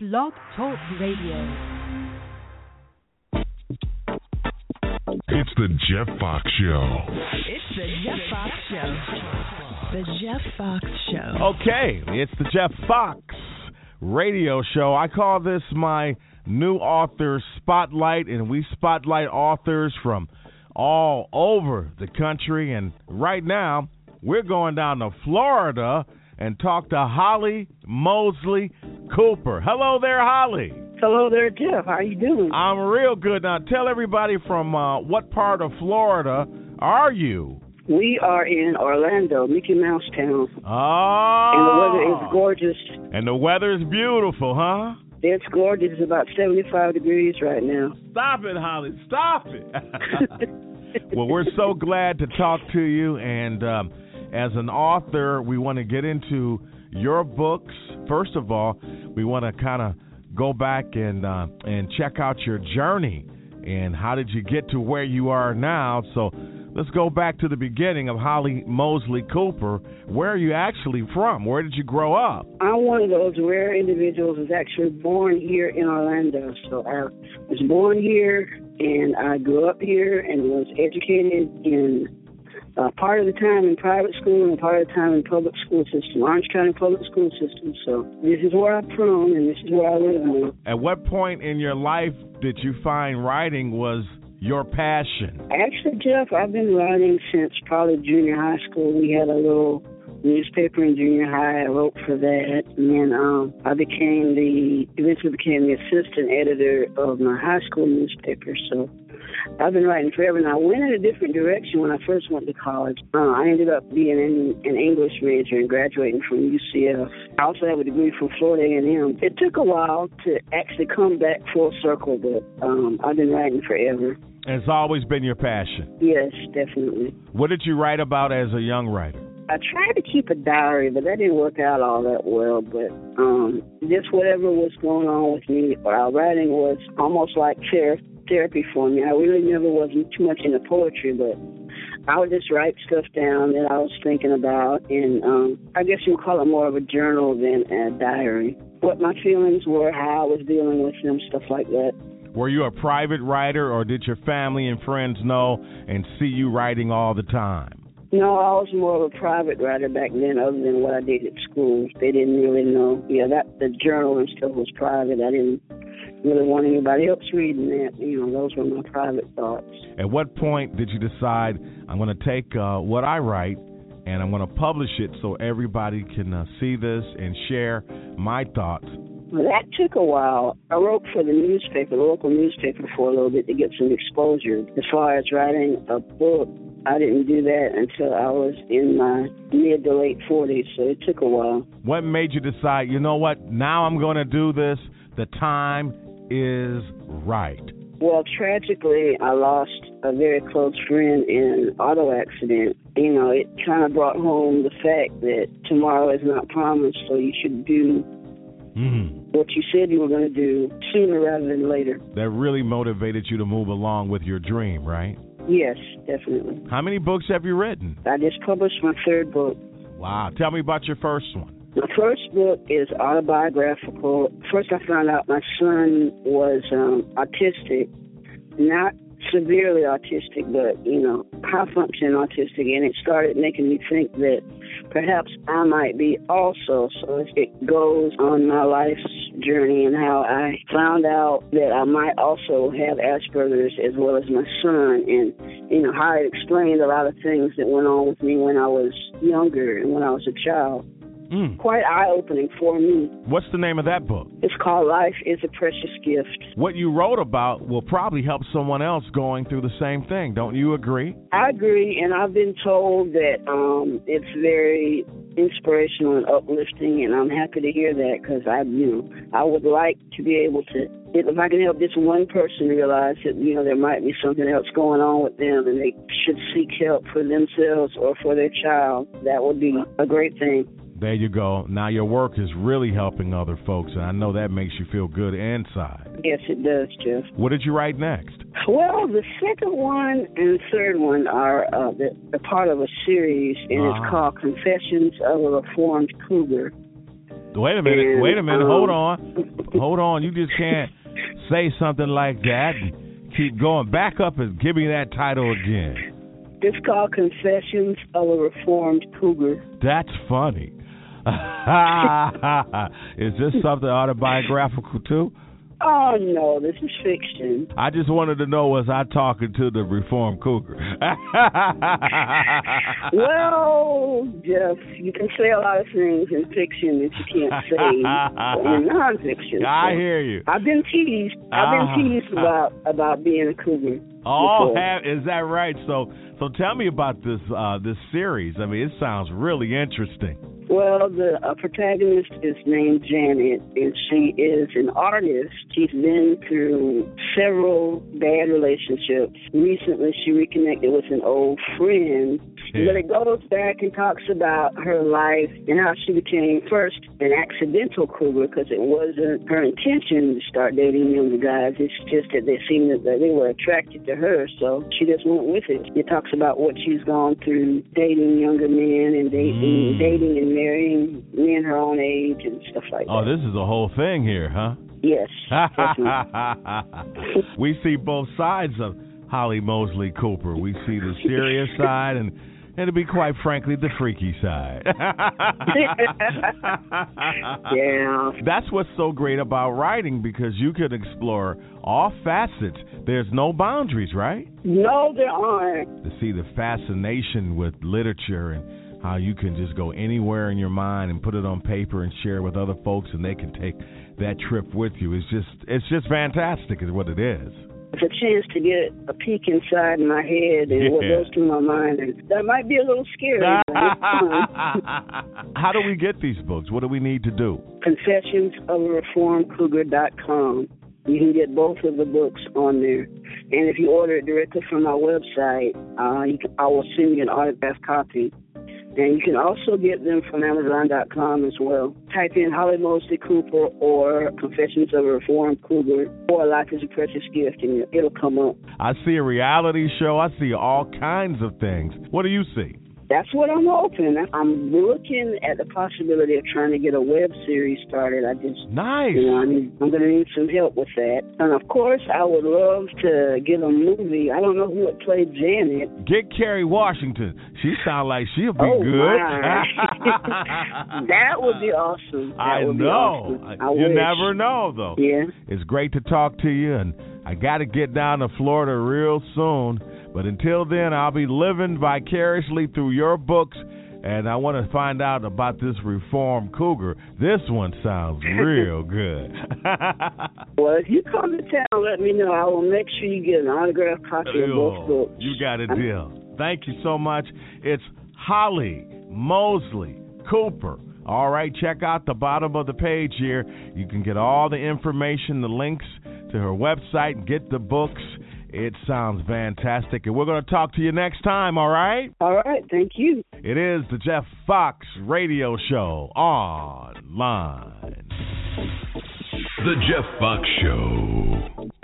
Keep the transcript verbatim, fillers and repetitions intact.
Blog Talk Radio. It's the Jeff Foxx Show. It's the Jeff Foxx Show. The Jeff Foxx Show. Okay, it's the Jeff Foxx Radio Show. I call this my new author spotlight, and we spotlight authors from all over the country. And right now, we're going down to Florida and talk to Holly Mosley Cooper. Hello there, Holly. Hello there, Jeff. How you doing? I'm real good. Now, tell everybody from uh, what part of Florida are you? We are in Orlando, Mickey Mouse Town. Oh. And the weather is gorgeous. And the weather is beautiful, huh? It's gorgeous. It's about seventy-five degrees right now. Stop it, Holly. Stop it. Well, we're so glad to talk to you. And um, as an author, we want to get into your books. First of all, we want to kind of go back and uh, and check out your journey and how did you get to where you are now. So let's go back to the beginning of Holly Mosley Cooper. Where are you actually from? Where did you grow up? I'm one of those rare individuals who's actually born here in Orlando. So I was born here, and I grew up here and was educated in Uh, part of the time in private school and part of the time in public school system, Orange County public school system. So this is where I'm from, and this is where I live now. At what point in your life did you find writing was your passion? Actually, Jeff, I've been writing since probably junior high school. We had a little newspaper in junior high. I wrote for that, and then um, I became the eventually became the assistant editor of my high school newspaper. So I've been writing forever, and I went in a different direction when I first went to college. Uh, I ended up being an, an English major and graduating from U C F. I also have a degree from Florida A and M. It took a while to actually come back full circle, but um, I've been writing forever. And it's always been your passion? Yes, definitely. What did you write about as a young writer? I tried to keep a diary, but that didn't work out all that well. But um, just whatever was going on with me, our writing was almost like therapy. therapy for me. I really never wasn't too much into poetry, but I would just write stuff down that I was thinking about, and um, I guess you would call it more of a journal than a diary. What my feelings were, how I was dealing with them, stuff like that. Were you a private writer, or did your family and friends know and see you writing all the time? No, I was more of a private writer back then, other than what I did at school. They didn't really know. Yeah, that the journal and stuff was private. I didn't really want anybody else reading that. You know, those were my private thoughts. At what point did you decide, I'm going to take uh, what I write and I'm going to publish it so everybody can uh, see this and share my thoughts? Well, that took a while. I wrote for the newspaper, the local newspaper, for a little bit to get some exposure. As far as writing a book, I didn't do that until I was in my mid to late forties, so it took a while. What made you decide, you know what, now I'm going to do this? The time is right. Well, tragically, I lost a very close friend in an auto accident. You know, it kind of brought home the fact that tomorrow is not promised, so you should do mm. what you said you were going to do sooner rather than later. That really motivated you to move along with your dream, right? Yes, definitely. How many books have you written? I just published my third book. Wow. Tell me about your first one. My first book is autobiographical. First, I found out my son was um, autistic, not severely autistic, but, you know, high-functioning autistic, and it started making me think that perhaps I might be also. So it goes on my life's journey and how I found out that I might also have Asperger's as well as my son, and, you know, how it explained a lot of things that went on with me when I was younger and when I was a child. Mm. Quite eye-opening for me. What's the name of that book? It's called Life is a Precious Gift. What you wrote about will probably help someone else going through the same thing. Don't you agree? I agree, and I've been told that um, it's very inspirational and uplifting, and I'm happy to hear that because I, you know, I would like to be able to, if I can help this one person realize that, you know, there might be something else going on with them and they should seek help for themselves or for their child, that would be a great thing. There you go. Now your work is really helping other folks, and I know that makes you feel good inside. Yes, it does, Jeff. What did you write next? Well, the second one and the third one are uh, the, the part of a series, and uh-huh. It's called Confessions of a Reformed Cougar. Wait a minute. And, wait a minute. Um, Hold on. Hold on. You just can't say something like that and keep going. Back up and give me that title again. It's called Confessions of a Reformed Cougar. That's funny. Is this something autobiographical too? Oh, no, this is fiction. I just wanted to know, was I talking to the Reformed Cougar? Well, Jeff, you can say a lot of things in fiction that you can't say in non-fiction. I so hear you. I've been teased. I've uh, been teased about, about being a cougar. Oh, have, is that right? So so tell me about this uh, this series. I mean, it sounds really interesting. Well, the uh, protagonist is named Janet, and she is an artist. She's been through several bad relationships. Recently, she reconnected with an old friend. Yeah. But it goes back and talks about her life and how she became, first, an accidental cougar, because it wasn't her intention to start dating younger guys. It's just that they seemed that they were attracted to her, so she just went with it. It talks about what she's gone through dating younger men and dating, mm. dating and marrying men her own age and stuff like oh, that. Oh, this is the whole thing here, huh? Yes. We see both sides of Holly Mosley Cooper. We see the serious side and, and to be quite frankly, the freaky side. Yeah. That's what's so great about writing, because you can explore all facets. There's no boundaries, right? No, there aren't. To see the fascination with literature and how you can just go anywhere in your mind and put it on paper and share with other folks, and they can take that trip with you. It's just it's just fantastic is what it is. It's a chance to get a peek inside my head and yeah. what goes through my mind. And that might be a little scary. How do we get these books? What do we need to do? confessions of a reformed cougar dot com. You can get both of the books on there. And if you order it directly from my website, uh, you can, I will send you an autographed copy. And you can also get them from amazon dot com as well. Type in Holly Mosley Cooper or Confessions of a Reformed Cougar or Life is a Precious Gift, and it'll come up. I see a reality show. I see all kinds of things. What do you see? That's what I'm hoping. I'm looking at the possibility of trying to get a web series started. I just, nice. You know, I need, I'm going to need some help with that. And, of course, I would love to get a movie. I don't know who would play Janet. Get Kerry Washington. She sounds like she'll be oh, good. That would be awesome. That I would know. Be awesome. I you wish. Never know, though. Yeah. It's great to talk to you, and I got to get down to Florida real soon. But until then, I'll be living vicariously through your books, and I want to find out about this Reformed Cougar. This one sounds real good. Well, if you come to town, let me know. I will make sure you get an autographed copy of both books. You got a deal. Thank you so much. It's Holly Mosley Cooper. All right, check out the bottom of the page here. You can get all the information, the links to her website, and get the books. It sounds fantastic, and we're going to talk to you next time, all right? All right, thank you. It is the Jeff Foxx Radio Show online. The Jeff Foxx Show.